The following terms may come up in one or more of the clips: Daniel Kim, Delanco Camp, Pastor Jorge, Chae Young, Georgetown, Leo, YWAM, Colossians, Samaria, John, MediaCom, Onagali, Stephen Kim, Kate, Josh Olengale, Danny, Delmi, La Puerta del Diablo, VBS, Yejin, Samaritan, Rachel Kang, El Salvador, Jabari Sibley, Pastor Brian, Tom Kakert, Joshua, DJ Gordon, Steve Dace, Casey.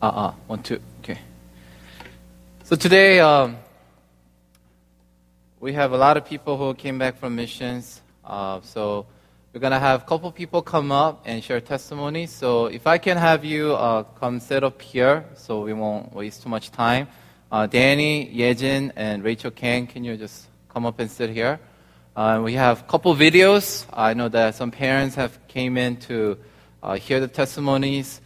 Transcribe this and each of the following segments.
One, two, okay. So today, we have a lot of people who came back from missions. So we're going to have a couple people come up and share testimonies. So if I can have you come sit up here so we won't waste too much time. Danny, Yejin, and Rachel Kang, can you just come up and sit here? We have a couple videos. I know that some parents have came in to hear the testimonies.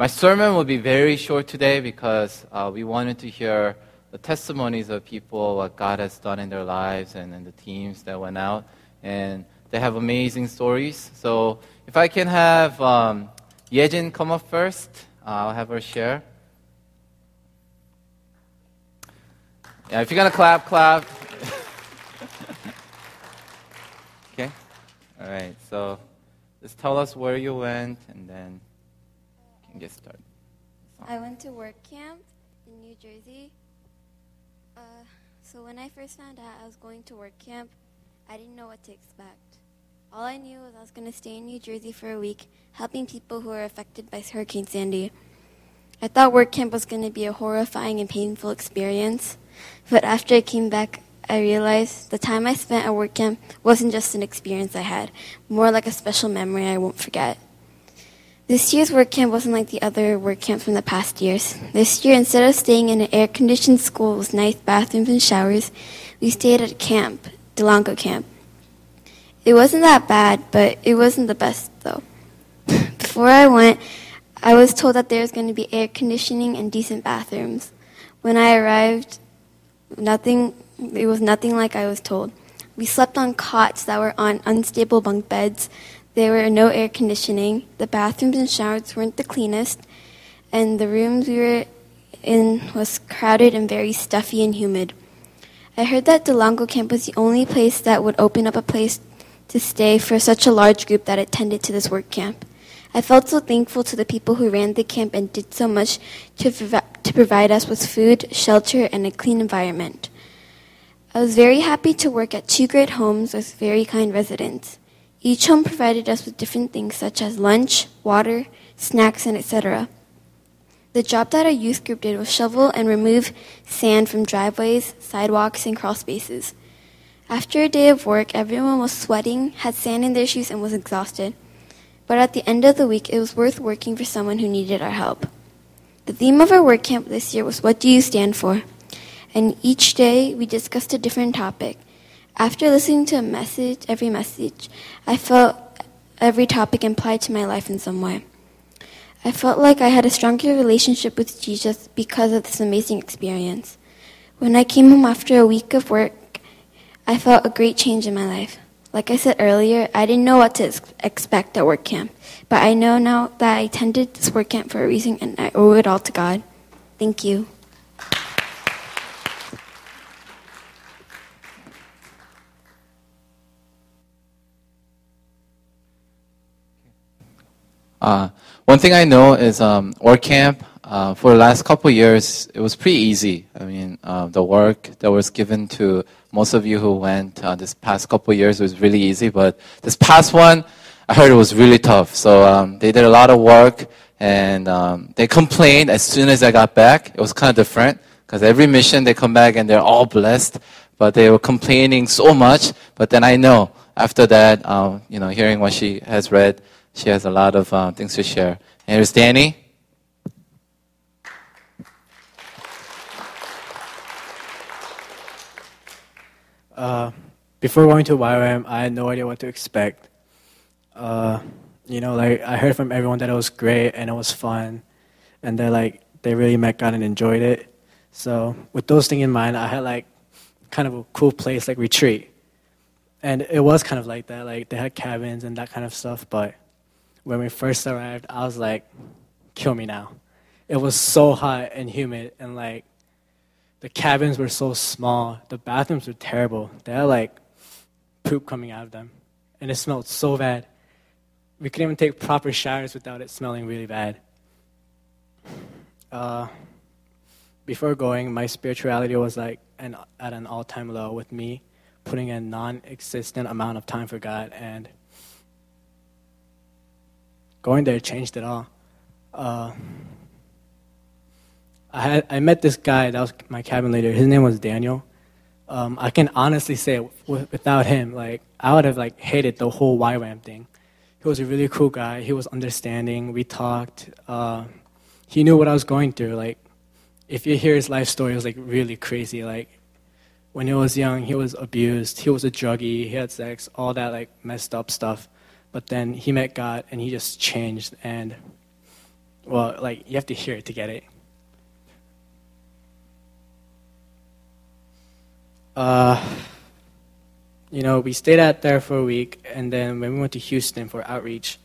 My sermon will be very short today because we wanted to hear the testimonies of people, what God has done in their lives and the teams that went out. And they have amazing stories. So if I can have Yejin come up first, I'll have her share. Yeah, if you're going to clap, clap. Okay. All right. So just tell us where you went and then you can get started. I went to work camp in New Jersey. So when I first found out I was going to work camp, I didn't know what to expect. All I knew was I was going to stay in New Jersey for a week, helping people who were affected by Hurricane Sandy. I thought work camp was going to be a horrifying and painful experience, but after I came back, I realized the time I spent at work camp wasn't just an experience I had, more like a special memory I won't forget. This year's work camp wasn't like the other work camps from the past years. This year, instead of staying in an air-conditioned school with nice bathrooms and showers, we stayed at a camp, Delanco Camp. It wasn't that bad, but it wasn't the best, though. Before I went, I was told that there was going to be air conditioning and decent bathrooms. When I arrived, it was nothing like I was told. We slept on cots that were on unstable bunk beds. There were no air conditioning. The bathrooms and showers weren't the cleanest, and the rooms we were in was crowded and very stuffy and humid. I heard that Delanco Camp was the only place that would open up a place to stay for such a large group that attended to this work camp. I felt so thankful to the people who ran the camp and did so much to provide us with food, shelter, and a clean environment. I was very happy to work at two great homes with very kind residents. Each home provided us with different things such as lunch, water, snacks, and etc. The job that our youth group did was shovel and remove sand from driveways, sidewalks, and crawl spaces. After a day of work, everyone was sweating, had sand in their shoes, and was exhausted. But at the end of the week, it was worth working for someone who needed our help. The theme of our work camp this year was, "What do you stand for?" And each day, we discussed a different topic. After listening to every message, I felt every topic applied to my life in some way. I felt like I had a stronger relationship with Jesus because of this amazing experience. When I came home after a week of work, I felt a great change in my life. Like I said earlier, I didn't know what to expect at work camp, but I know now that I attended this work camp for a reason, and I owe it all to God. Thank you. One thing I know is work camp, for the last couple years, it was pretty easy. I mean, the work that was given to most of you who went this past couple years was really easy. But this past one, I heard it was really tough. So they did a lot of work, and they complained as soon as I got back. It was kind of different because every mission they come back and they're all blessed. But they were complaining so much. But then I know after that, hearing what she has read, she has a lot of things to share. And here's Danny. Before going to YWAM, I had no idea what to expect. I heard from everyone that it was great and it was fun, and they really met God and enjoyed it. So with those things in mind, I had kind of a cool place retreat, and it was kind of like that. They had cabins and that kind of stuff, but when we first arrived, I was like, kill me now. It was so hot and humid, and the cabins were so small. The bathrooms were terrible. They had poop coming out of them, and it smelled so bad. We couldn't even take proper showers without it smelling really bad. Before going, my spirituality was at an all-time low with me, putting a non-existent amount of time for God, and going there changed it all. I met this guy that was my cabin leader. His name was Daniel. I can honestly say without him, like, I would have like hated the whole YWAM thing. He was a really cool guy. He was understanding. We talked. He knew what I was going through. Like, if you hear his life story, it was like really crazy. Like, when he was young, he was abused. He was a druggie. He had sex. All that like messed up stuff. But then he met God, and he just changed. And well, like, you have to hear it to get it. You know, we stayed out there for a week, and then when we went to Houston for outreach,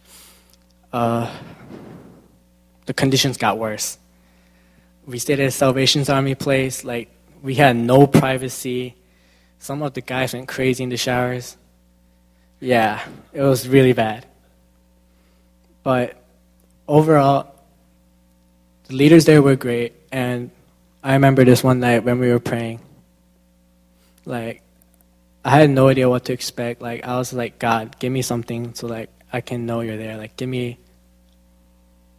the conditions got worse. We stayed at a Salvation Army place. Like, we had no privacy. Some of the guys went crazy in the showers. Yeah, it was really bad. But overall, the leaders there were great, and I remember this one night when we were praying, like, I had no idea what to expect. Like, I was like, God, give me something so, like, I can know you're there. Like, give me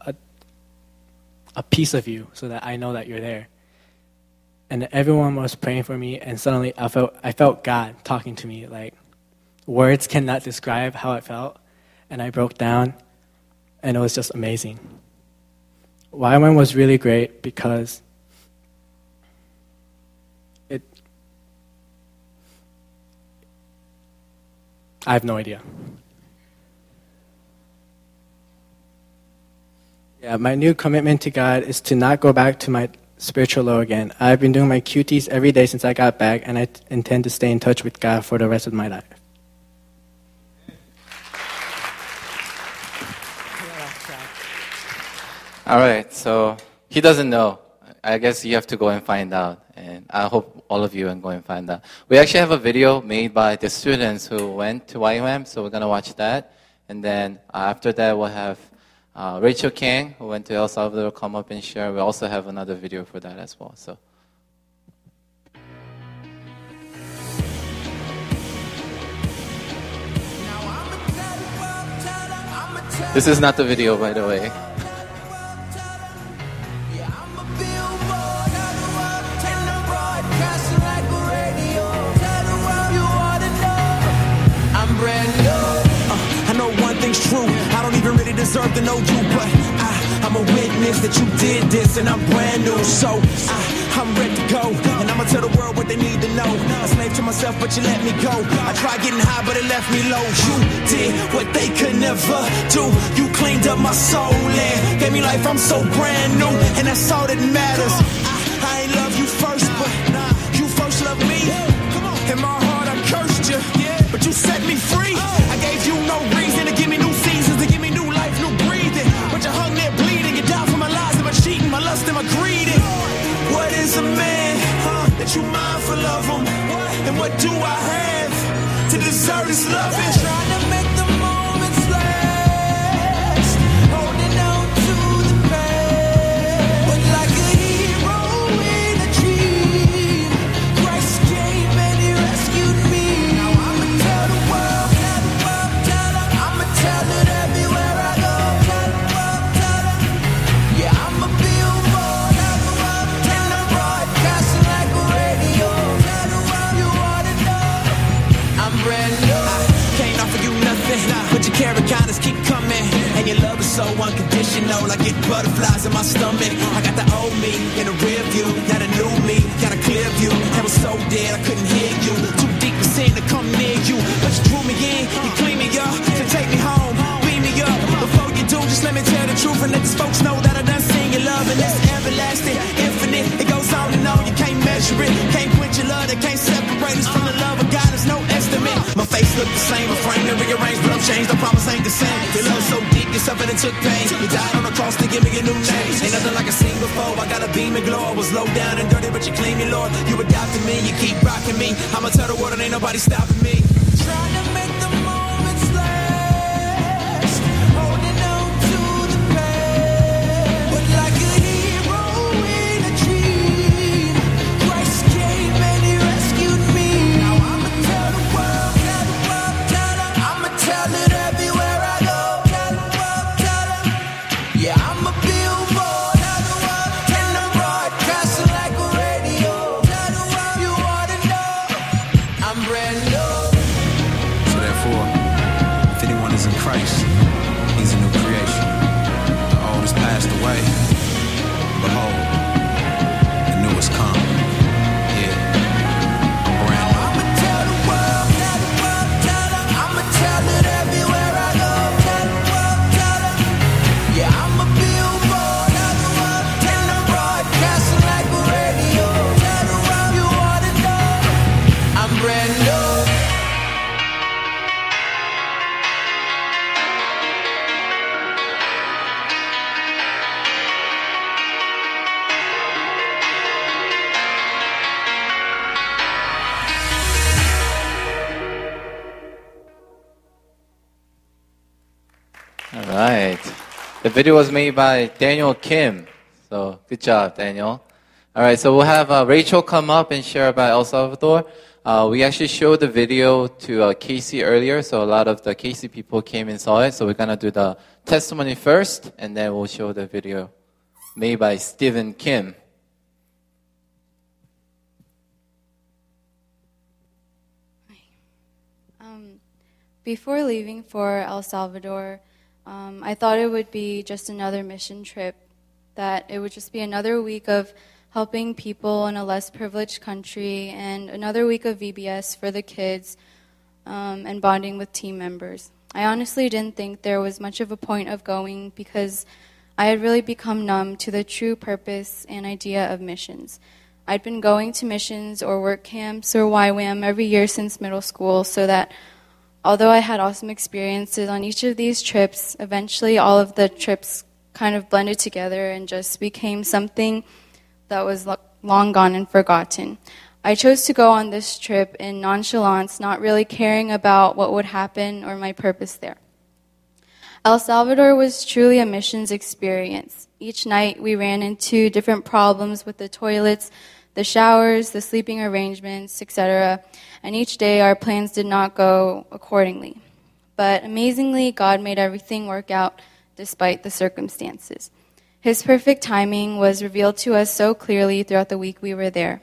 a piece of you so that I know that you're there. And everyone was praying for me, and suddenly I felt God talking to me. Like, words cannot describe how I felt. And I broke down, and it was just amazing. YWAM was really great because I have no idea. Yeah, my new commitment to God is to not go back to my spiritual low again. I've been doing my QTs every day since I got back, and I intend to stay in touch with God for the rest of my life. All right, so he doesn't know. I guess you have to go and find out. And I hope all of you can go and find out. We actually have a video made by the students who went to YWAM, so we're going to watch that. And then after that, we'll have Rachel Kang, who went to El Salvador, come up and share. We also have another video for that as well. So. This is not the video, by the way. True, I don't even really deserve to know you, but I'm a witness that you did this, and I'm brand new, so I'm ready to go, and I'ma tell the world what they need to know. I slave to myself, but you let me go. I tried getting high, but it left me low. You did what they could never do. You cleaned up my soul and gave me life. I'm so brand new, and that's all that matters. I ain't love you first, but you first loved me. In my heart, I cursed you, but you set me free. I gave you no reason to give me new seasons, to give me new life, new breathing. But you hung there bleeding, you died for my lies and my cheating, my lust and my greed. What is a man that you mindful of him? And what do I have to deserve this love? And trying to make the moments last, holding on to the past. But like a hero in a dream, Christ came and he rescued me. Care and kindness keep coming, and your love is so unconditional. I get butterflies in my stomach. I got the old me in the rear view, not a new me, got a clear view. I was so dead I couldn't hear you, too deep in sin to come near you. But you drew me in, you clean me up, to take me home, beat me up. Before you do, just let me tell the truth and let these folks know that I done seen your love, and it's everlasting, infinite. It goes on and on, you can't measure it, can't quench your love, they can't separate us from the love of God. There's no estimate. My face look the same, my frame to rearrange, but I'm changed. I promise ain't the same. Your love so deep, you suffered and took pain. You died on the cross to give me a new name. Ain't nothing like I seen before. I got a beam of glory. Was low down and dirty, but you clean me, Lord. You adopted me, you keep rocking me. I'ma tell the world and ain't nobody stopping me. Trying to make the moments last, holding on to the past. But like a hero in a dream, Christ came and he rescued me. Now I'ma tell the world, tell the world, tell them. I'ma tell it everywhere I go. Tell the world, tell them. Yeah, I'ma be. Christ, he's a new creation. The old has passed away. Behold, the new has come. Right. The video was made by Daniel Kim. So good job, Daniel. All right. So we'll have Rachel come up and share about El Salvador. We actually showed the video to Casey earlier, so a lot of the Casey people came and saw it. So we're gonna do the testimony first, and then we'll show the video made by Stephen Kim. Before leaving for El Salvador, I thought it would be just another mission trip, that it would just be another week of helping people in a less privileged country and another week of VBS for the kids and bonding with team members. I honestly didn't think there was much of a point of going because I had really become numb to the true purpose and idea of missions. I'd been going to missions or work camps or YWAM every year since middle school, so that although I had awesome experiences on each of these trips, eventually all of the trips kind of blended together and just became something that was long gone and forgotten. I chose to go on this trip in nonchalance, not really caring about what would happen or my purpose there. El Salvador was truly a missions experience. Each night we ran into different problems with the toilets, the showers, the sleeping arrangements, etc., and each day our plans did not go accordingly. But amazingly, God made everything work out despite the circumstances. His perfect timing was revealed to us so clearly throughout the week we were there.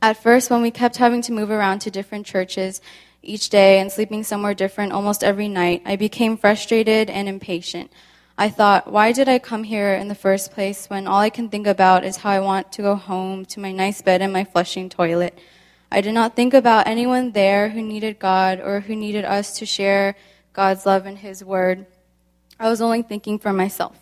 At first, when we kept having to move around to different churches each day and sleeping somewhere different almost every night, I became frustrated and impatient. I thought, why did I come here in the first place when all I can think about is how I want to go home to my nice bed and my flushing toilet? I did not think about anyone there who needed God or who needed us to share God's love and His word. I was only thinking for myself.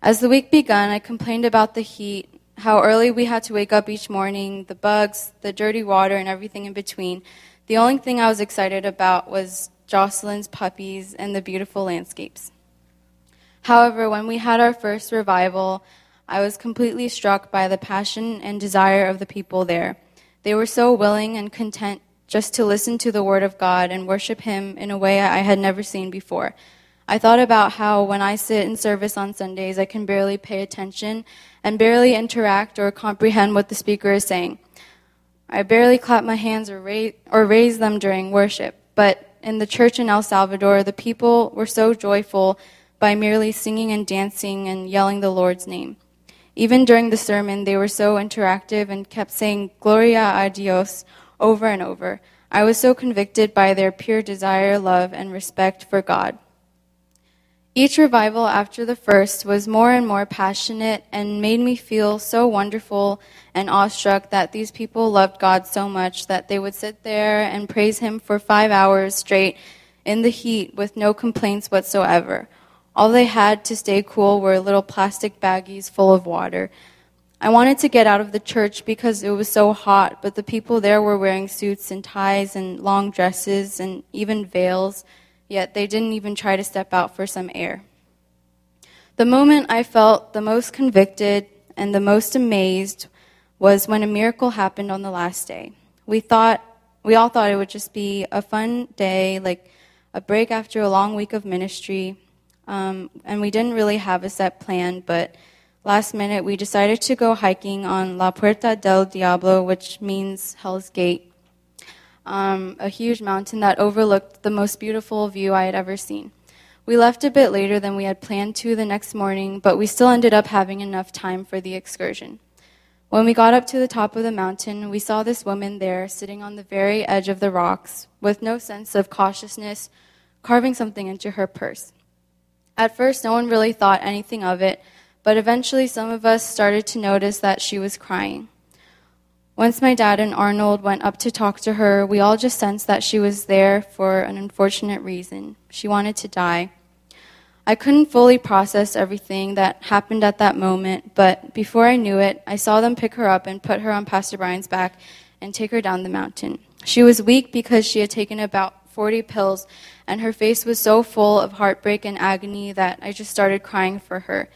As the week began, I complained about the heat, how early we had to wake up each morning, the bugs, the dirty water, and everything in between. The only thing I was excited about was Jocelyn's puppies and the beautiful landscapes. However, when we had our first revival, I was completely struck by the passion and desire of the people there. They were so willing and content just to listen to the Word of God and worship Him in a way I had never seen before. I thought about how when I sit in service on Sundays, I can barely pay attention and barely interact or comprehend what the speaker is saying. I barely clap my hands or raise them during worship. But in the church in El Salvador, the people were so joyful by merely singing and dancing and yelling the Lord's name. Even during the sermon, they were so interactive and kept saying, Gloria a Dios, over and over. I was so convicted by their pure desire, love, and respect for God. Each revival after the first was more and more passionate and made me feel so wonderful and awestruck that these people loved God so much that they would sit there and praise Him for 5 hours straight in the heat with no complaints whatsoever. All they had to stay cool were little plastic baggies full of water. I wanted to get out of the church because it was so hot, but the people there were wearing suits and ties and long dresses and even veils, yet they didn't even try to step out for some air. The moment I felt the most convicted and the most amazed was when a miracle happened on the last day. We all thought it would just be a fun day, like a break after a long week of ministry. And we didn't really have a set plan, but last minute we decided to go hiking on La Puerta del Diablo, which means Hell's Gate, a huge mountain that overlooked the most beautiful view I had ever seen. We left a bit later than we had planned to the next morning, but we still ended up having enough time for the excursion. When we got up to the top of the mountain, we saw this woman there sitting on the very edge of the rocks with no sense of cautiousness, carving something into her purse. At first, no one really thought anything of it, but eventually some of us started to notice that she was crying. Once my dad and Arnold went up to talk to her, we all just sensed that she was there for an unfortunate reason. She wanted to die. I couldn't fully process everything that happened at that moment, but before I knew it, I saw them pick her up and put her on Pastor Brian's back and take her down the mountain. She was weak because she had taken about 40 pills, and her face was so full of heartbreak and agony that I just started crying for her.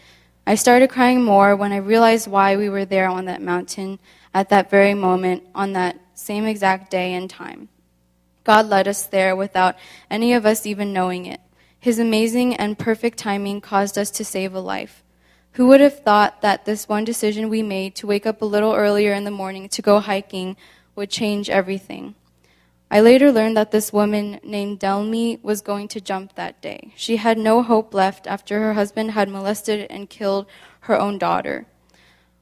I started crying more when I realized why we were there on that mountain at that very moment, on that same exact day and time. God led us there without any of us even knowing it. His amazing and perfect timing caused us to save a life. Who would have thought that this one decision we made to wake up a little earlier in the morning to go hiking would change everything? I later learned that this woman named Delmi was going to jump that day. She had no hope left after her husband had molested and killed her own daughter.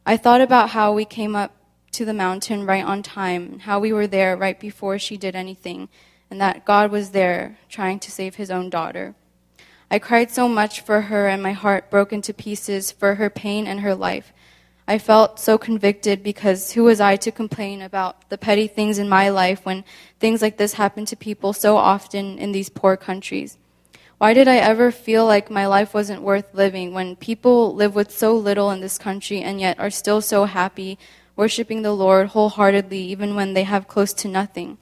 I thought about how we came up to the mountain right on time, and how we were there right before she did anything, and that God was there trying to save his own daughter. I cried so much for her, and my heart broke into pieces for her pain and her life. I felt so convicted because who was I to complain about the petty things in my life when things like this happen to people so often in these poor countries? Why did I ever feel like my life wasn't worth living when people live with so little in this country and yet are still so happy, worshiping the Lord wholeheartedly even when they have close to nothing?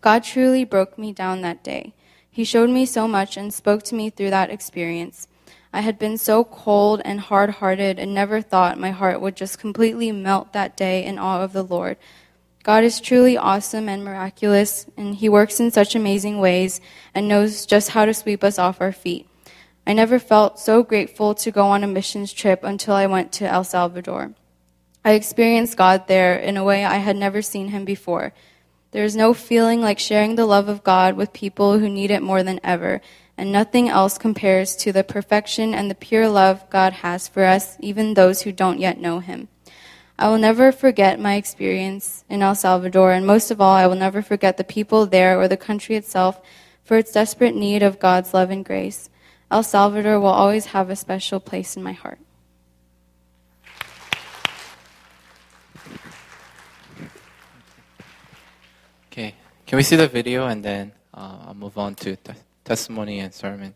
God truly broke me down that day. He showed me so much and spoke to me through that experience. I had been so cold and hard-hearted and never thought my heart would just completely melt that day in awe of the Lord. God is truly awesome and miraculous, and he works in such amazing ways and knows just how to sweep us off our feet. I never felt so grateful to go on a missions trip until I went to El Salvador. I experienced God there in a way I had never seen him before. There is no feeling like sharing the love of God with people who need it more than ever, and nothing else compares to the perfection and the pure love God has for us, even those who don't yet know him. I will never forget my experience in El Salvador, and most of all, I will never forget the people there or the country itself for its desperate need of God's love and grace. El Salvador will always have a special place in my heart. Okay, can we see the video, and then I'll move on to testimony and sermon.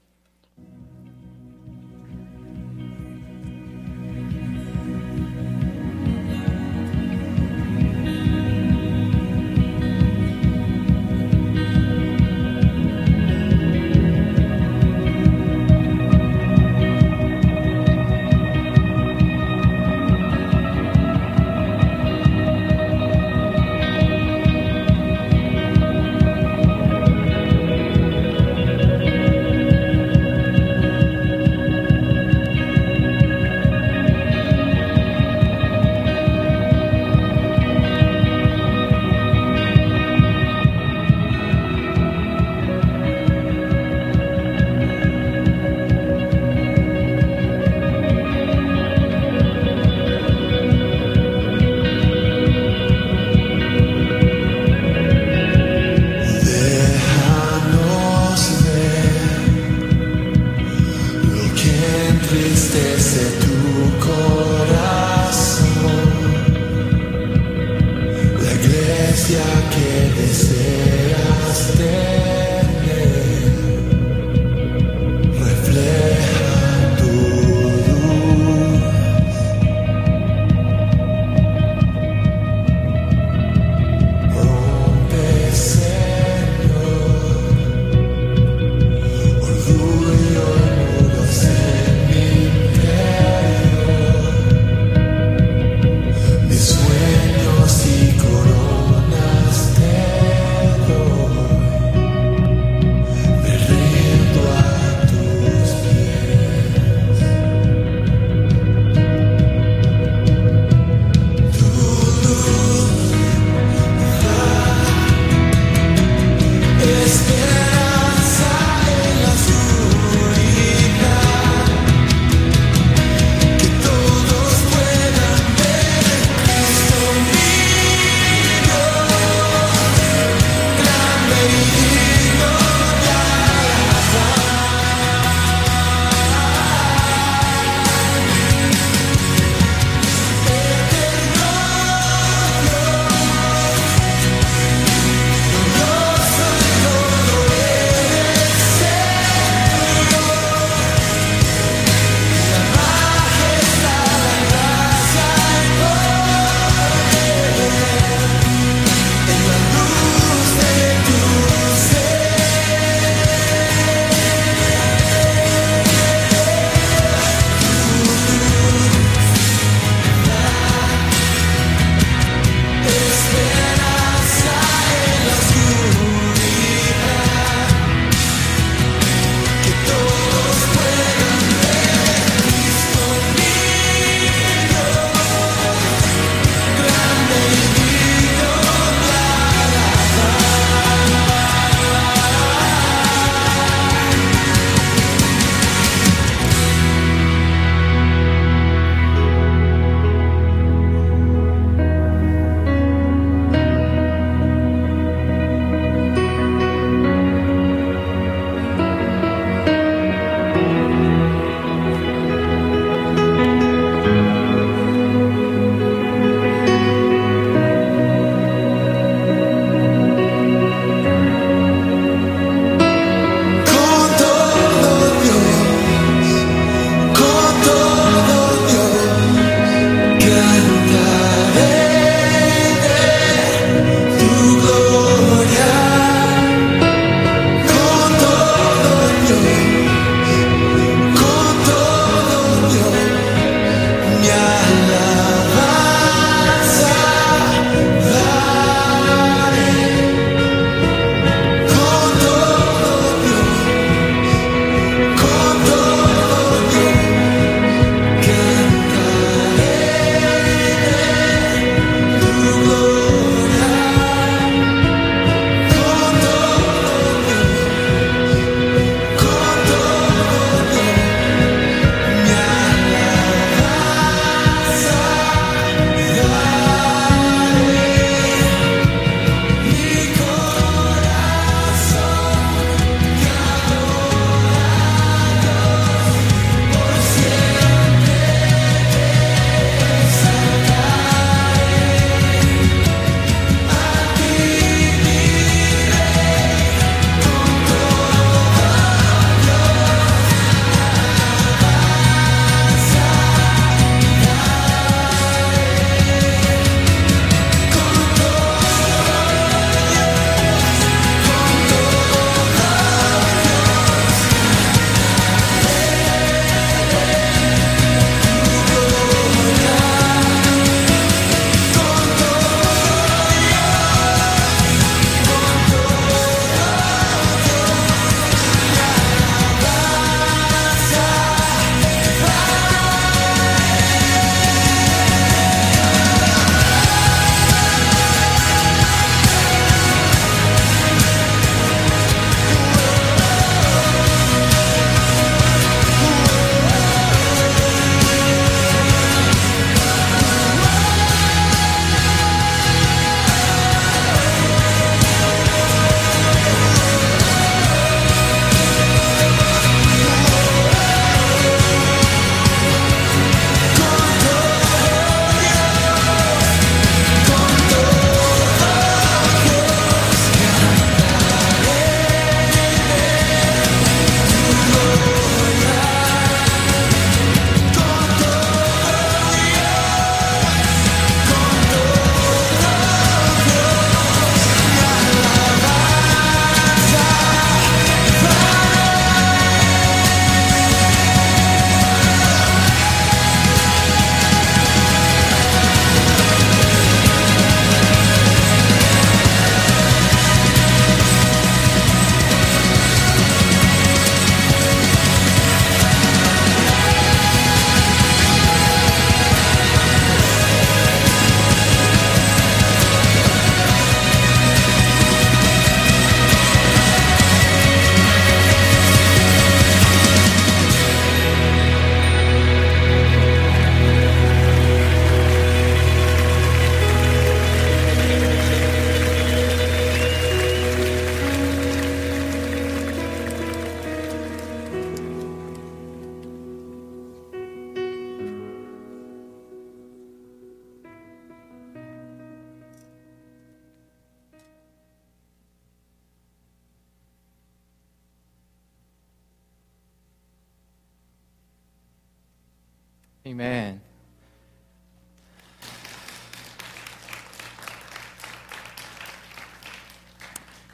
Amen.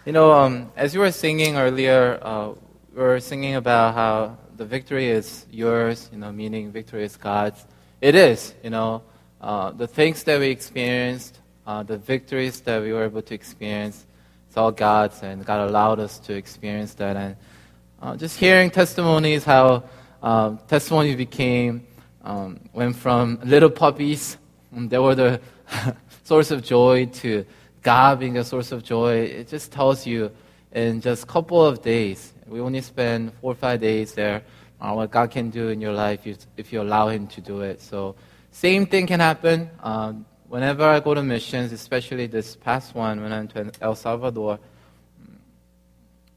You know, as you were singing earlier, we were singing about how the victory is yours, you know, meaning victory is God's. It is, you know, the things that we experienced, the victories that we were able to experience, it's all God's, and God allowed us to experience that. And just hearing testimonies, how testimony became, went from little puppies, they were the source of joy, to God being a source of joy. It just tells you in just a couple of days, we only spend 4 or 5 days there, what God can do in your life if you allow Him to do it. So same thing can happen. Whenever I go to missions, especially this past one when I went to El Salvador,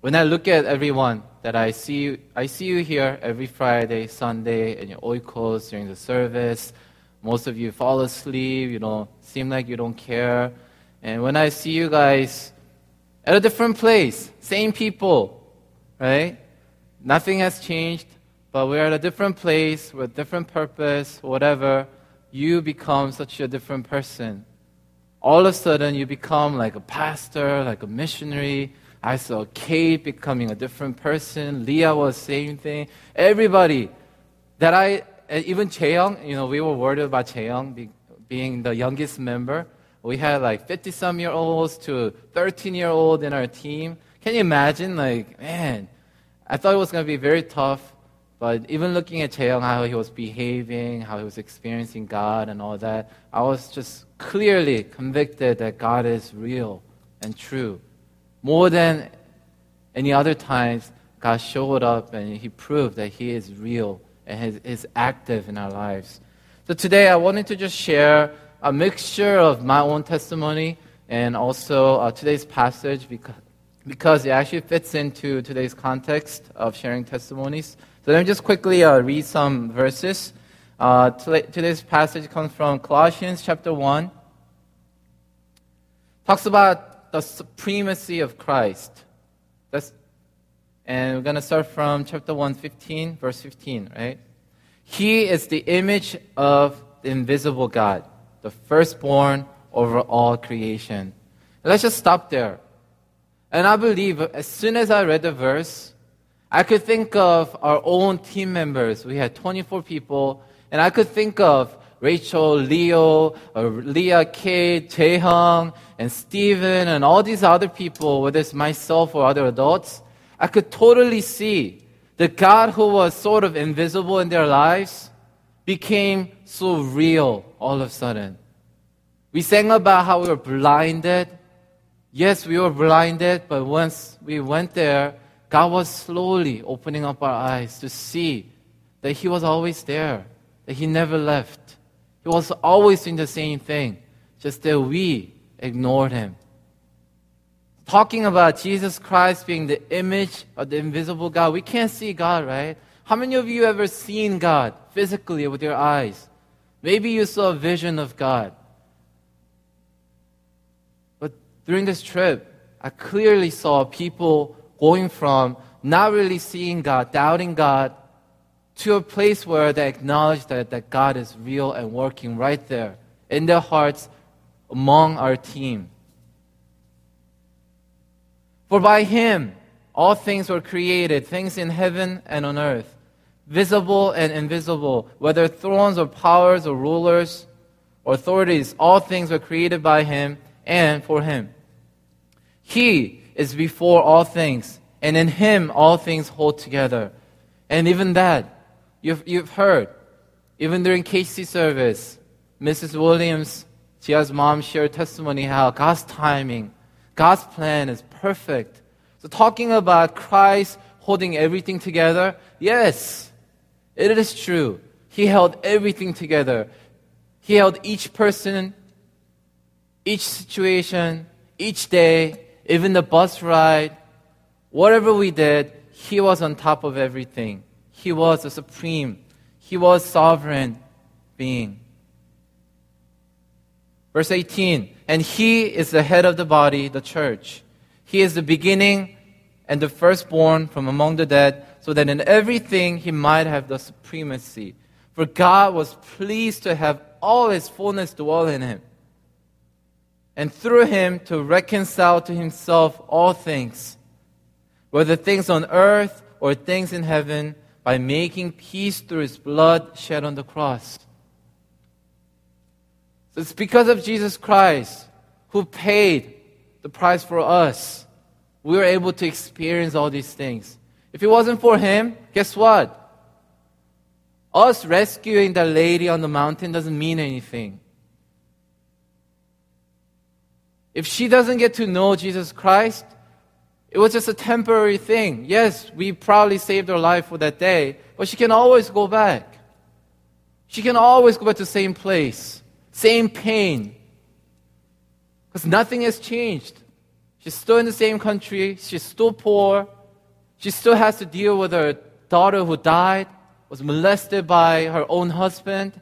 when I look at everyone that I see you here every Friday, Sunday, and your oikos during the service. Most of you fall asleep, you know, seem like you don't care. And when I see you guys at a different place, same people, right? Nothing has changed, but we're at a different place with different purpose, whatever. You become such a different person. All of a sudden, you become like a pastor, like a missionary. I saw Kate becoming a different person. Leah was the same thing. Everybody that even Chae Young, you know, we were worried about Chae Young being the youngest member. We had like 50-some-year-olds to 13-year-old in our team. Can you imagine? Like, man, I thought it was going to be very tough. But even looking at Chae Young, how he was behaving, how he was experiencing God and all that, I was just clearly convicted that God is real and true. More than any other times, God showed up and He proved that He is real and is active in our lives. So today I wanted to just share a mixture of my own testimony and also today's passage because it actually fits into today's context of sharing testimonies. So let me just quickly read some verses. Today's passage comes from Colossians chapter 1. Talks about the supremacy of Christ. And we're going to start from chapter 1, 15, verse 15, right? He is the image of the invisible God, the firstborn over all creation. Let's just stop there. And I believe as soon as I read the verse, I could think of our own team members. We had 24 people, and I could think of Rachel, Leo, Leah, Kate, Chae Young, and Stephen, and all these other people, whether it's myself or other adults. I could totally see the God who was sort of invisible in their lives became so real all of a sudden. We sang about how we were blinded. Yes, we were blinded, but once we went there, God was slowly opening up our eyes to see that He was always there, that He never left. He was always doing the same thing, just that we ignored Him. Talking about Jesus Christ being the image of the invisible God, we can't see God, right? How many of you have ever seen God physically with your eyes? Maybe you saw a vision of God. But during this trip, I clearly saw people going from not really seeing God, doubting God, to a place where they acknowledge that God is real and working right there in their hearts among our team. For by Him, all things were created, things in heaven and on earth, visible and invisible, whether thrones or powers or rulers or authorities, all things were created by Him and for Him. He is before all things, and in Him all things hold together. And even that, you've heard, even during Casey's service, Mrs. Williams, Jia's mom, shared testimony how God's timing, God's plan is perfect. So talking about Christ holding everything together, yes, it is true. He held everything together. He held each person, each situation, each day, even the bus ride, whatever we did, He was on top of everything. He was the supreme. He was sovereign being. Verse 18, and He is the head of the body, the church. He is the beginning and the firstborn from among the dead, so that in everything He might have the supremacy. For God was pleased to have all His fullness dwell in Him, and through Him to reconcile to Himself all things, whether things on earth or things in heaven, by making peace through His blood shed on the cross. So it's because of Jesus Christ who paid the price for us, we were able to experience all these things. If it wasn't for Him, guess what? Us rescuing that lady on the mountain doesn't mean anything. If she doesn't get to know Jesus Christ, it was just a temporary thing. Yes, we proudly saved her life for that day, but she can always go back. She can always go back to the same place, same pain. Because nothing has changed. She's still in the same country. She's still poor. She still has to deal with her daughter who died, was molested by her own husband.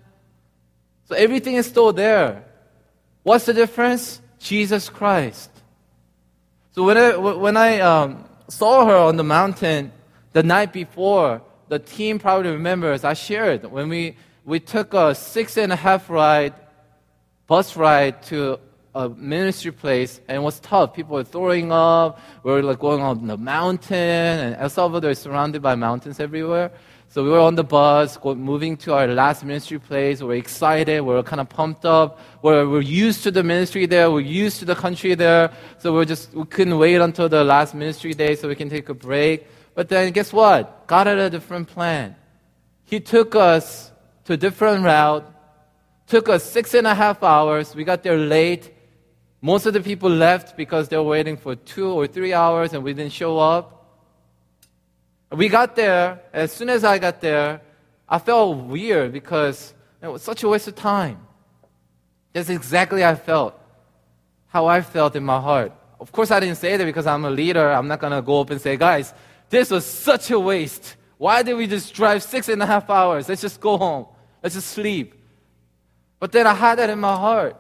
So everything is still there. What's the difference? Jesus Christ. So when I saw her on the mountain the night before, the team probably remembers, I shared, when we took a 6.5 bus ride to a ministry place, and it was tough. People were throwing up. We were like going on the mountain, and El Salvador is surrounded by mountains everywhere. So we were on the bus, moving to our last ministry place. We were excited. We were kind of pumped up. We were used to the ministry there. We were used to the country there. So we couldn't wait until the last ministry day so we can take a break. But then guess what? God had a different plan. He took us to a different route. Took us 6.5 hours. We got there late. Most of the people left because they were waiting for 2 or 3 hours and we didn't show up. We got there, and as soon as I got there, I felt weird because it was such a waste of time. That's exactly how I felt in my heart. Of course, I didn't say that because I'm a leader. I'm not going to go up and say, guys, this was such a waste. Why did we just drive 6.5 hours? Let's just go home. Let's just sleep. But then I had that in my heart.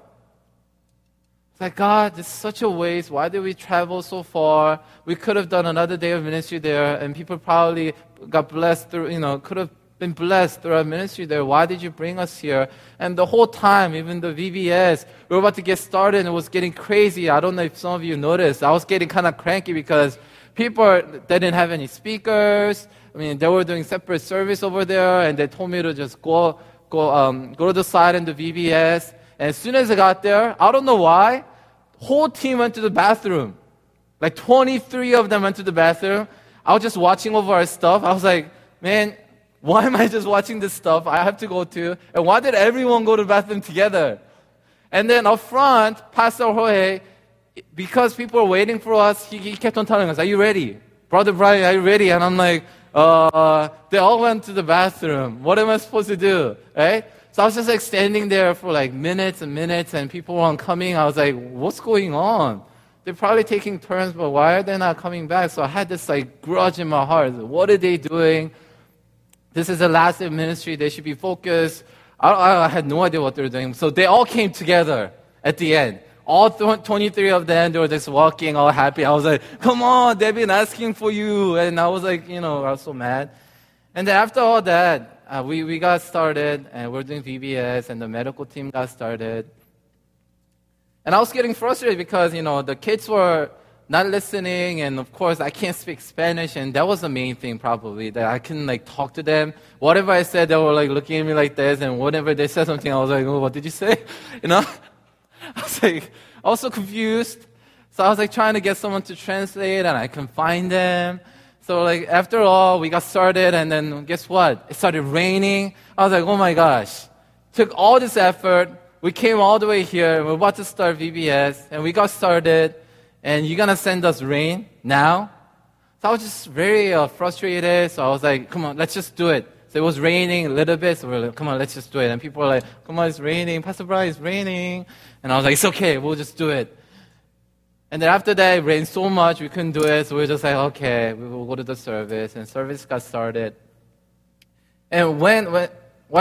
It's like, God, this is such a waste. Why did we travel so far? We could have done another day of ministry there, and people probably got blessed through, could have been blessed through our ministry there. Why did you bring us here? And the whole time, even the VBS, we were about to get started, and it was getting crazy. I don't know if some of you noticed. I was getting kind of cranky because they didn't have any speakers. I mean, they were doing separate service over there, and they told me to just go to the side and the VBS. And as soon as I got there, I don't know why, whole team went to the bathroom. Like 23 of them went to the bathroom. I was just watching over our stuff. I was like, man, why am I just watching this stuff I have to go to? And why did everyone go to the bathroom together? And then up front, Pastor Jorge, because people were waiting for us, he kept on telling us, are you ready? Brother Brian, are you ready? And I'm like, they all went to the bathroom. What am I supposed to do? Right? So I was just like standing there for like minutes and minutes, and people weren't coming. I was like, what's going on? They're probably taking turns, but why are they not coming back? So I had this like grudge in my heart. What are they doing? This is the last day of ministry. They should be focused. I had no idea what they were doing. So they all came together at the end. All 23 of them, they were just walking all happy. I was like, come on, they've been asking for you. And I was like, I was so mad. And then after all that, we got started, and we're doing VBS, and the medical team got started. And I was getting frustrated because, the kids were not listening, and of course, I can't speak Spanish, and that was the main thing probably, that I couldn't, talk to them. Whatever I said, they were, looking at me like this, and whenever they said something, I was like, oh, what did you say? I was like, I was so confused. So I was, trying to get someone to translate, and I couldn't find them. So after all, we got started, and then guess what? It started raining. I was like, oh my gosh. Took all this effort. We came all the way here, and we're about to start VBS, and we got started, and you're going to send us rain now? So I was just very frustrated. So I was like, come on, let's just do it. So it was raining a little bit, so we're like, come on, let's just do it. And people were like, come on, it's raining. Pastor Brian, it's raining. And I was like, it's okay, we'll just do it. And then after that, it rained so much, we couldn't do it, so we were just like, okay, we will go to the service, and service got started. And what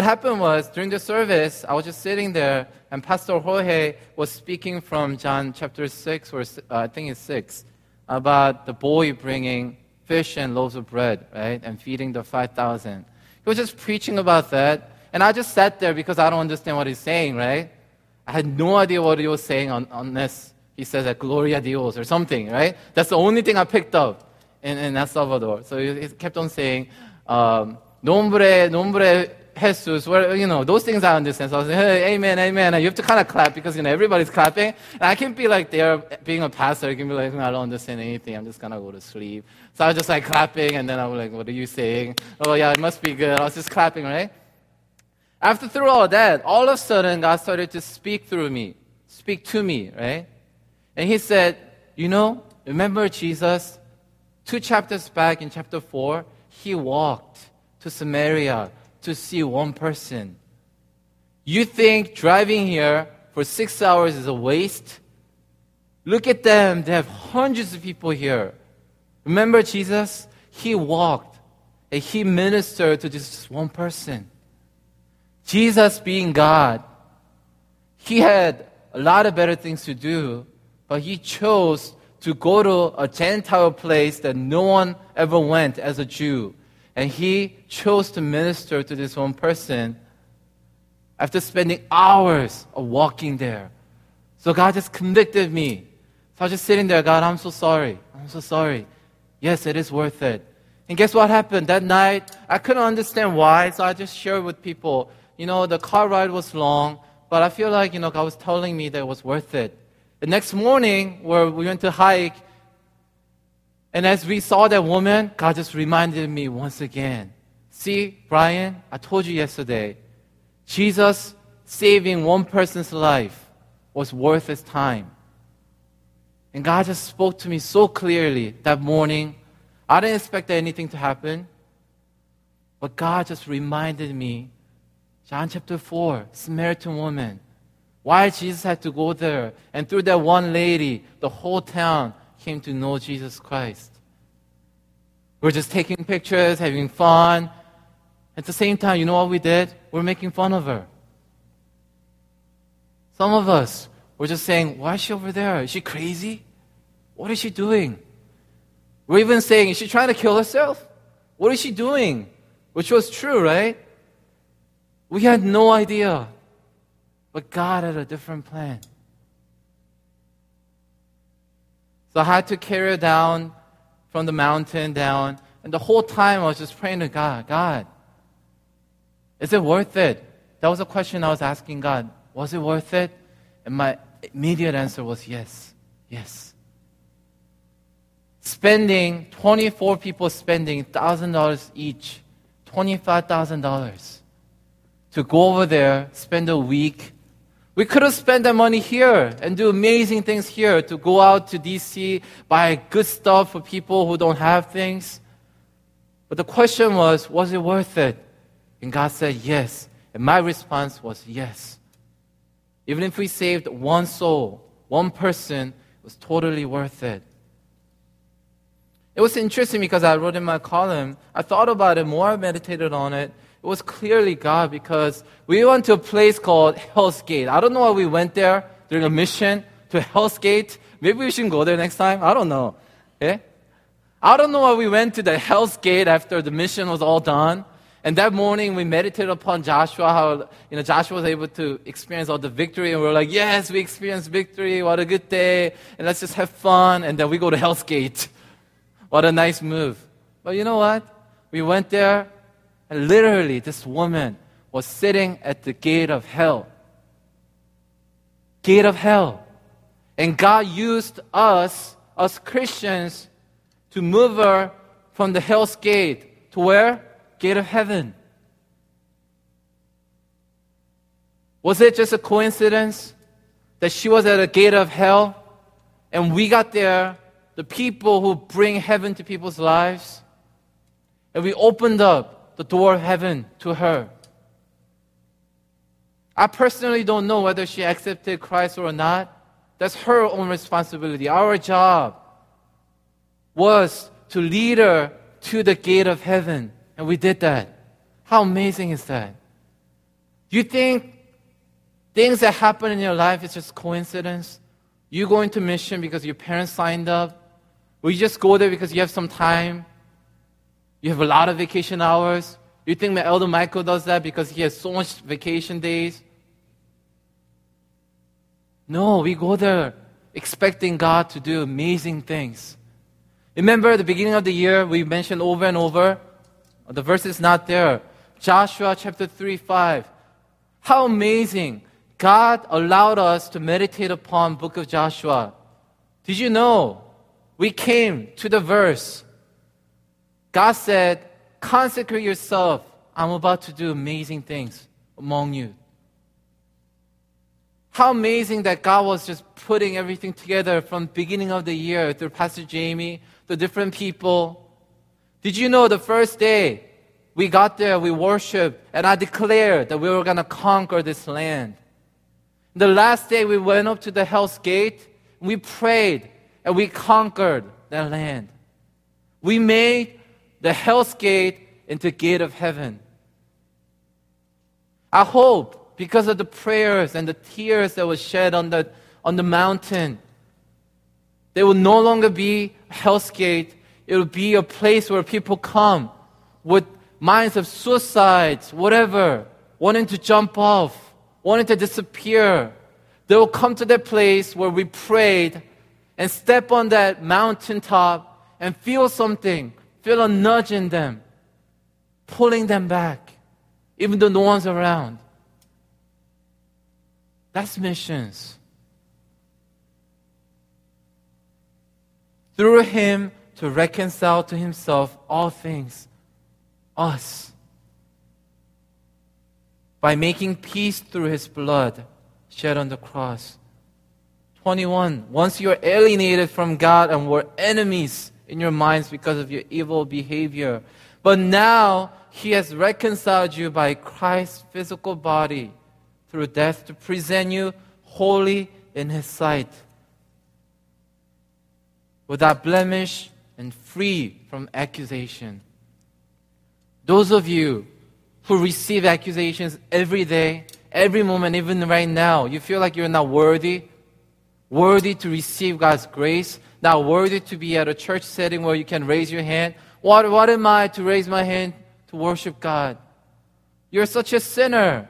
happened was, during the service, I was just sitting there, and Pastor Jorge was speaking from John chapter 6, or I think it's 6, about the boy bringing fish and loaves of bread, right, and feeding the 5,000. He was just preaching about that, And I just sat there because I don't understand what he's saying, right? I had no idea what he was saying unless he says that Gloria Dios or something, right? That's the only thing I picked up in El Salvador. So he kept on saying, nombre Jesus, where, you know, those things I understand. So I was like, hey, amen, amen. And you have to kind of clap because, you know, everybody's clapping. And I can't be like there being a pastor. I can be like, I don't understand anything. I'm just going to go to sleep. So I was just like clapping. And then I was like, what are you saying? Oh, yeah, it must be good. I was just clapping, right? After through all that, all of a sudden, God started to speak to me, right? And he said, you know, remember Jesus? 2 chapters back in chapter 4, he walked to Samaria to see one person. You think driving here for 6 hours is a waste? Look at them. They have hundreds of people here. Remember Jesus? He walked and he ministered to just one person. Jesus being God, he had a lot of better things to do, but he chose to go to a Gentile place that no one ever went as a Jew. And he chose to minister to this one person after spending hours of walking there. So God just convicted me. So I was just sitting there, God, I'm so sorry. I'm so sorry. Yes, it is worth it. And guess what happened? That night, I couldn't understand why, so I just shared with people. You know, the car ride was long, but I feel like, you know, God was telling me that it was worth it. The next morning, where we went to hike, and as we saw that woman, God just reminded me once again. See, Brian, I told you yesterday, Jesus saving one person's life was worth his time. And God just spoke to me so clearly that morning. I didn't expect anything to happen. But God just reminded me, John chapter 4, Samaritan woman, why Jesus had to go there. And through that one lady, the whole town came to know Jesus Christ. We're just taking pictures, having fun. At the same time, you know what we did? We're making fun of her. Some of us were just saying, why is she over there? Is she crazy? What is she doing? We're even saying, is she trying to kill herself? What is she doing? Which was true, right? We had no idea. But God had a different plan. So I had to carry her down from the mountain down. And the whole time I was just praying to God, God, is it worth it? That was a question I was asking God. Was it worth it? And my immediate answer was yes. Yes. Spending, 24 people spending $1,000 each, $25,000 to go over there, spend a week. We could have spent that money here and do amazing things here, to go out to D.C., buy good stuff for people who don't have things. But the question was it worth it? And God said yes. And my response was yes. Even if we saved one soul, one person, it was totally worth it. It was interesting because I wrote in my column, I thought about it more, I meditated on it. It was clearly God, because we went to a place called Hell's Gate. I don't know why we went there during a mission to Hell's Gate. Maybe we shouldn't go there next time. I don't know. Okay? I don't know why we went to the Hell's Gate after the mission was all done. And that morning we meditated upon Joshua, how, you know, Joshua was able to experience all the victory. And we were like, yes, we experienced victory. What a good day. And let's just have fun. And then we go to Hell's Gate. What a nice move. But you know what? We went there. And literally, this woman was sitting at the gate of hell. Gate of hell. And God used us Christians, to move her from the hell's gate to where? Gate of heaven. Was it just a coincidence that she was at a gate of hell and we got there, the people who bring heaven to people's lives, and we opened up the door of heaven to her? I personally don't know whether she accepted Christ or not. That's her own responsibility. Our job was to lead her to the gate of heaven, and we did that. How amazing is that? You think things that happen in your life is just coincidence? You go into mission because your parents signed up, or you just go there because you have some time? You have a lot of vacation hours. You think that Elder Michael does that because he has so much vacation days? No, we go there expecting God to do amazing things. Remember at the beginning of the year, we mentioned over and over, the verse is not there. Joshua chapter 3:5. How amazing. God allowed us to meditate upon the book of Joshua. Did you know? We came to the verse. God said, consecrate yourself. I'm about to do amazing things among you. How amazing that God was just putting everything together from the beginning of the year through Pastor Jamie, the different people. Did you know the first day we got there, we worshiped, and I declared that we were going to conquer this land. The last day we went up to the hell's gate, we prayed, and we conquered that land. We made the hell's gate into the gate of heaven. I hope, because of the prayers and the tears that were shed on the mountain, there will no longer be hell's gate. It will be a place where people come with minds of suicides, whatever, wanting to jump off, wanting to disappear. They will come to that place where we prayed and step on that mountaintop and feel something. Feel a nudge in them, pulling them back, even though no one's around. That's missions. Through Him to reconcile to Himself all things, us. By making peace through His blood shed on the cross. 21. Once you are alienated from God and were enemies in your minds because of your evil behavior. But now He has reconciled you by Christ's physical body through death to present you holy in His sight, without blemish and free from accusation. Those of you who receive accusations every day, every moment, even right now, you feel like you're not worthy to receive God's grace, not worthy to be at a church setting where you can raise your hand. What am I to raise my hand to worship God? You're such a sinner.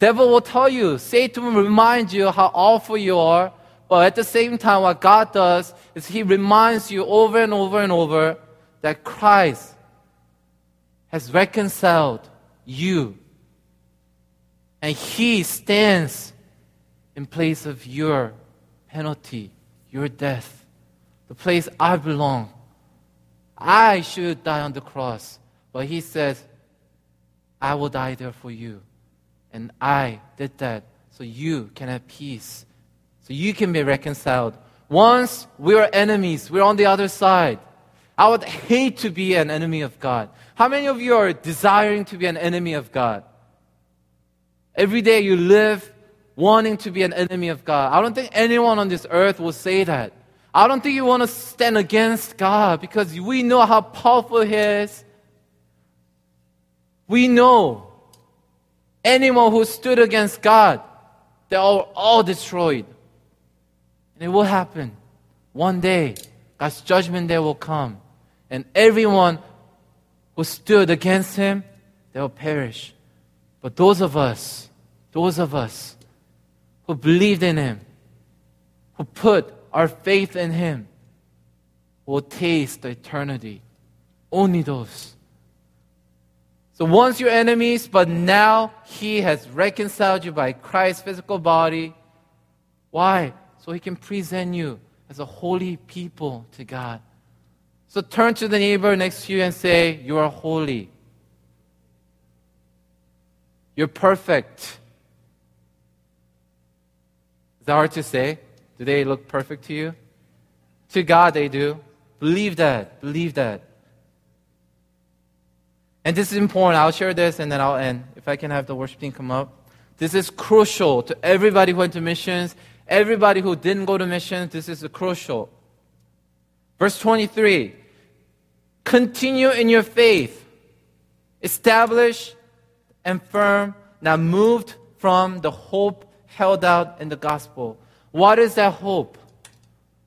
Devil will tell you, Satan will remind you how awful you are, but at the same time, what God does is He reminds you over and over and over that Christ has reconciled you, and He stands in place of your penalty, your death, the place I belong. I should die on the cross, but He says, I will die there for you. And I did that so you can have peace, so you can be reconciled. Once we were enemies, we were on the other side. I would hate to be an enemy of God. How many of you are desiring to be an enemy of God? Every day you live wanting to be an enemy of God. I don't think anyone on this earth will say that. I don't think you want to stand against God because we know how powerful He is. We know anyone who stood against God, they are all destroyed. And it will happen. One day, God's judgment day will come. And everyone who stood against Him, they will perish. But those of us, who believed in Him, who put our faith in Him, will taste eternity. Only those. So once you're enemies, but now He has reconciled you by Christ's physical body. Why? So He can present you as a holy people to God. So turn to the neighbor next to you and say, you are holy. You're perfect. Is that hard to say? Do they look perfect to you? To God they do. Believe that. And this is important. I'll share this and then I'll end. If I can have the worship team come up. This is crucial to everybody who went to missions. Everybody who didn't go to missions, this is crucial. Verse 23. Continue in your faith, established and firm, not moved from the hope held out in the gospel. What is that hope?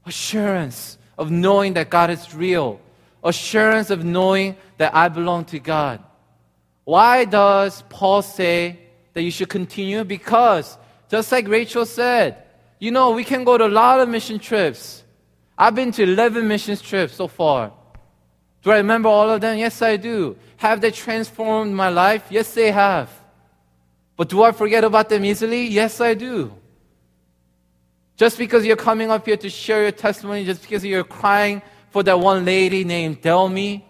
Assurance of knowing that God is real. Assurance of knowing that I belong to God. Why does Paul say that you should continue? Because just like Rachel said, you know, we can go to a lot of mission trips. I've been to 11 mission trips so far. Do I remember all of them? Yes, I do. Have they transformed my life? Yes, they have. But do I forget about them easily? Yes, I do. Just because you're coming up here to share your testimony, just because you're crying for that one lady named Delmi,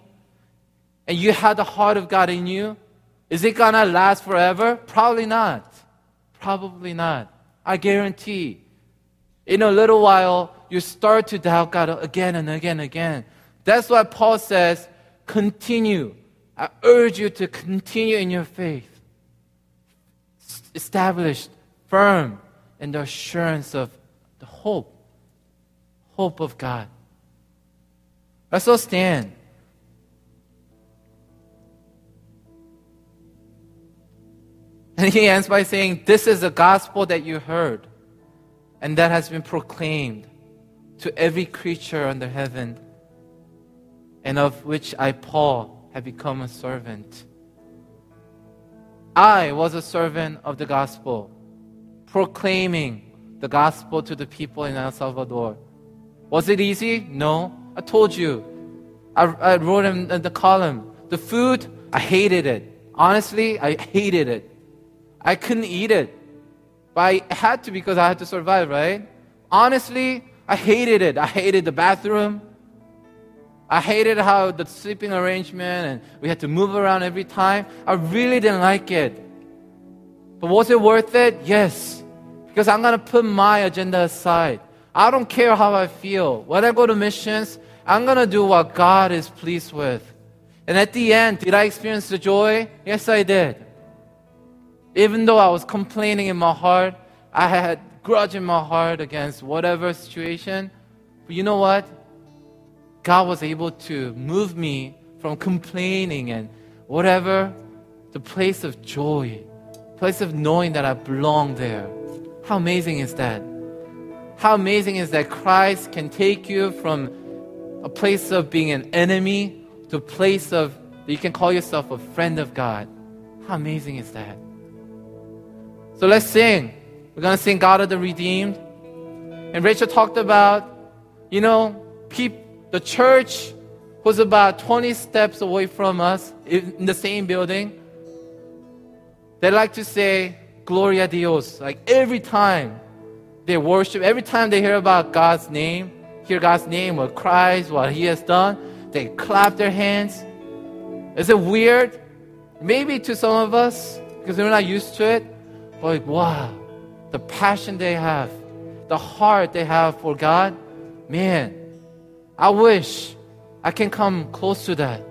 and you had the heart of God in you, is it gonna last forever? Probably not. Probably not. I guarantee. In a little while, you start to doubt God again and again and again. That's why Paul says, continue. I urge you to continue in your faith. Established, firm, in the assurance of the hope of God. Let's all stand. And he ends by saying, this is the gospel that you heard, and that has been proclaimed to every creature under heaven, and of which I, Paul, have become a servant. I was a servant of the gospel, proclaiming the gospel to the people in El Salvador. Was it easy? No. I told you. I wrote in the column. The food, I hated it. Honestly, I hated it. I couldn't eat it. But I had to because I had to survive, right? Honestly, I hated it. I hated the bathroom. I hated how the sleeping arrangement and we had to move around every time. I really didn't like it. But was it worth it? Yes. Because I'm going to put my agenda aside. I don't care how I feel. When I go to missions, I'm going to do what God is pleased with. And at the end, did I experience the joy? Yes, I did. Even though I was complaining in my heart, I had grudge in my heart against whatever situation. But you know what? God was able to move me from complaining and whatever, to place of joy. Place of knowing that I belong there. How amazing is that? How amazing is that Christ can take you from a place of being an enemy to a place of you can call yourself a friend of God. How amazing is that? So let's sing. We're going to sing God of the Redeemed. And Rachel talked about, you know, the church was about 20 steps away from us in the same building. They like to say, Gloria Dios. Like every time they worship, every time they hear about God's name, what Christ, what He has done, they clap their hands. Is it weird? Maybe to some of us, because we're not used to it. But like, wow, the passion they have, the heart they have for God, man, I wish I can come close to that.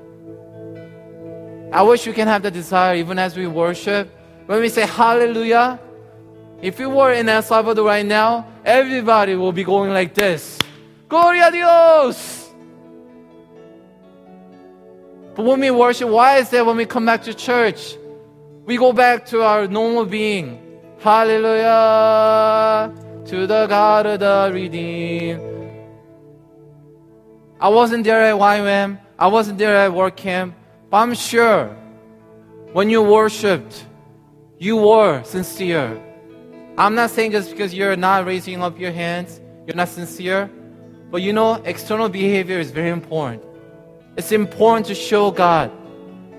I wish you can have the desire even as we worship. When we say hallelujah, if you were in El Salvador right now, everybody will be going like this. Gloria Dios! But when we worship, why is that when we come back to church, we go back to our normal being? Hallelujah to the God of the Redeemed. I wasn't there at YWAM. I wasn't there at work camp. But I'm sure when you worshipped, you were sincere. I'm not saying just because you're not raising up your hands, you're not sincere. But you know, external behavior is very important. It's important to show God,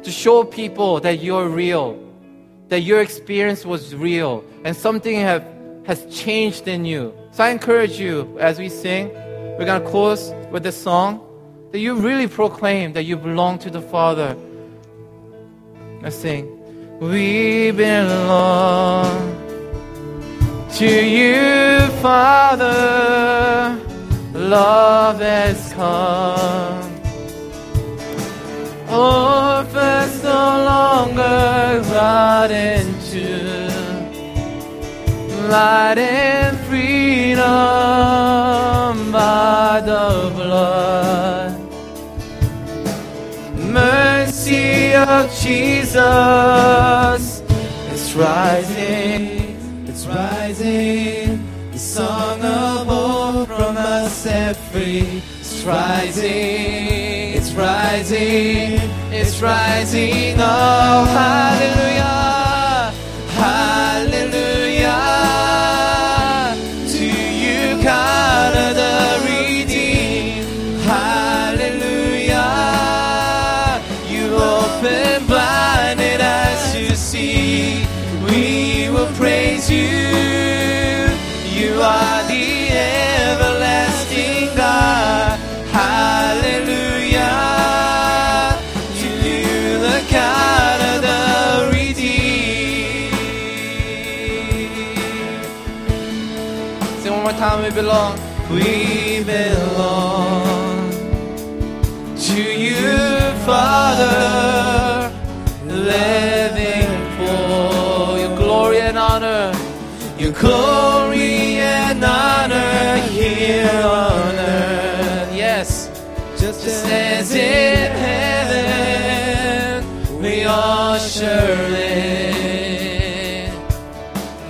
to show people that you're real, that your experience was real, and something has changed in you. So I encourage you, as we sing, we're going to close with this song, that you really proclaim that you belong to the Father. Let's sing. We belong to You, Father. Love has come. Orphans no longer brought into light and freedom by the blood. Mercy of Jesus, it's rising, it's rising. The song of hope from us set free, it's rising, it's it's rising, oh hallelujah, hallelujah, to you God of the redeemed, hallelujah, you open blinded eyes to see, we will praise you, you are the everlasting God, hallelujah. We belong. We belong to you, Father, living for your glory and honor, your glory and honor here on earth. Yes, just as in heaven, we usher in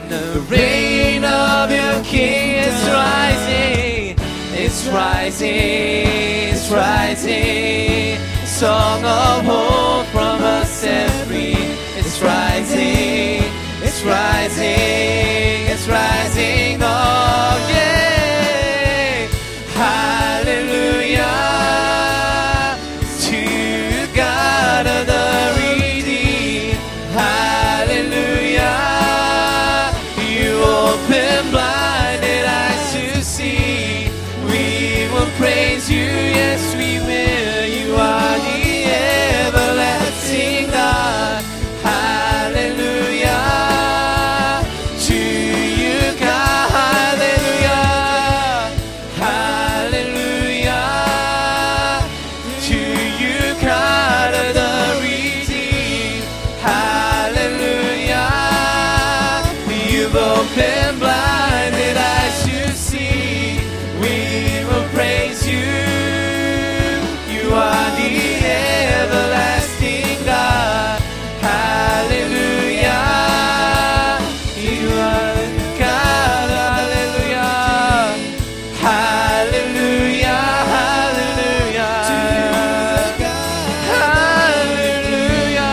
the reign of your King. It's rising, it's rising, song of hope from us and free. It's rising, it's rising, it's rising, oh yeah, hallelujah, to God of the redeemed, hallelujah, you open blinded eyes to see. Praise you, yes we will, you are the everlasting God, hallelujah, to you God, hallelujah, hallelujah, to you God of the redeemed, hallelujah, you've opened blinded eyes to see, we will praise you are the everlasting God, hallelujah, you are God, hallelujah, hallelujah, hallelujah, hallelujah,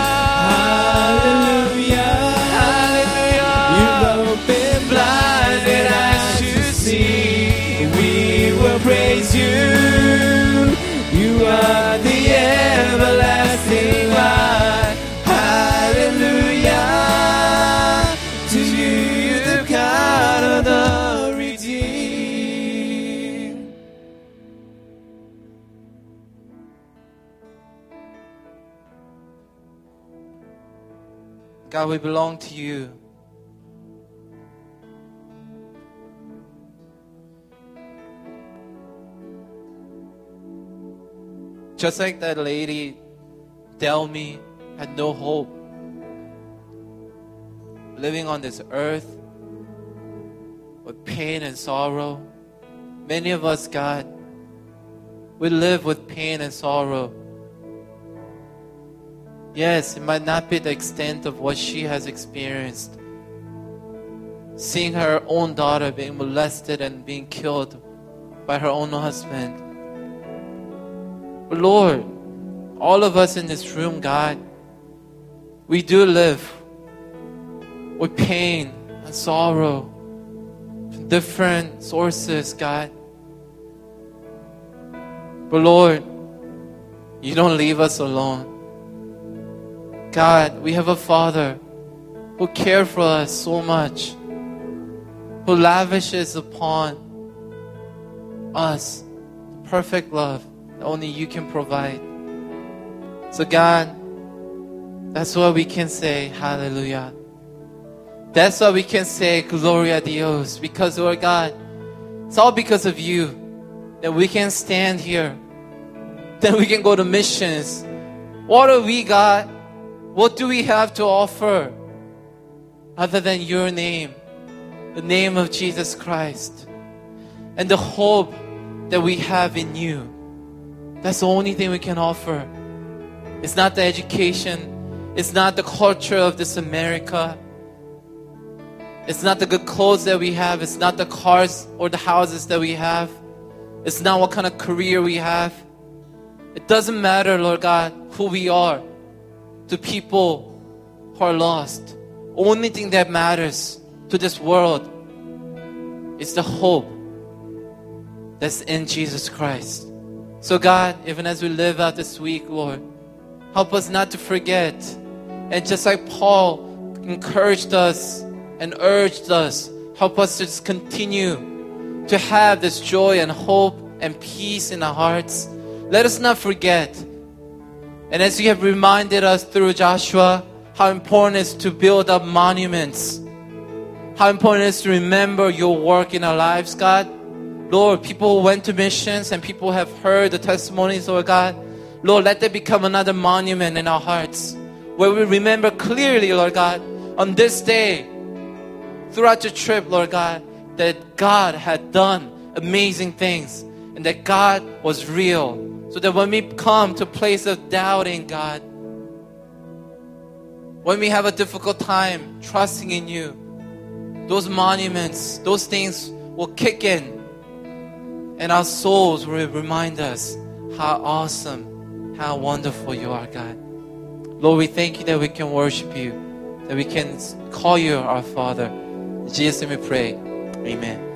hallelujah, hallelujah, you've opened blinded eyes to see, we will praise you. You are the everlasting God, hallelujah, to you the God of the redeemed. God, we belong to you. Just like that lady, Delmi had no hope. Living on this earth with pain and sorrow. Many of us, God, we live with pain and sorrow. Yes, it might not be the extent of what she has experienced. Seeing her own daughter being molested and being killed by her own husband. But Lord, all of us in this room, God, we do live with pain and sorrow from different sources, God. But Lord, you don't leave us alone. God, we have a Father who cares for us so much, who lavishes upon us perfect love. Only you can provide. So God, that's why we can say hallelujah. That's why we can say Gloria a Dios. Because Lord God, it's all because of you that we can stand here. That we can go to missions. What are we, God? What do we have to offer other than your name? The name of Jesus Christ. And the hope that we have in you. That's the only thing we can offer. It's not the education. It's not the culture of this America. It's not the good clothes that we have. It's not the cars or the houses that we have. It's not what kind of career we have. It doesn't matter, Lord God, who we are to people who are lost. Only thing that matters to this world is the hope that's in Jesus Christ. So God, even as we live out this week, Lord, help us not to forget. And just like Paul encouraged us and urged us, help us to just continue to have this joy and hope and peace in our hearts. Let us not forget. And as you have reminded us through Joshua, how important it is to build up monuments. How important it is to remember your work in our lives, God. Lord, people who went to missions and people have heard the testimonies, Lord God. Lord, let that become another monument in our hearts, where we remember clearly, Lord God, on this day, throughout the trip, Lord God, that God had done amazing things and that God was real. So that when we come to a place of doubting, God, when we have a difficult time trusting in you, those monuments, those things will kick in and our souls will remind us how awesome, how wonderful you are, God. Lord, we thank you that we can worship you, that we can call you our Father. In Jesus' name we pray. Amen.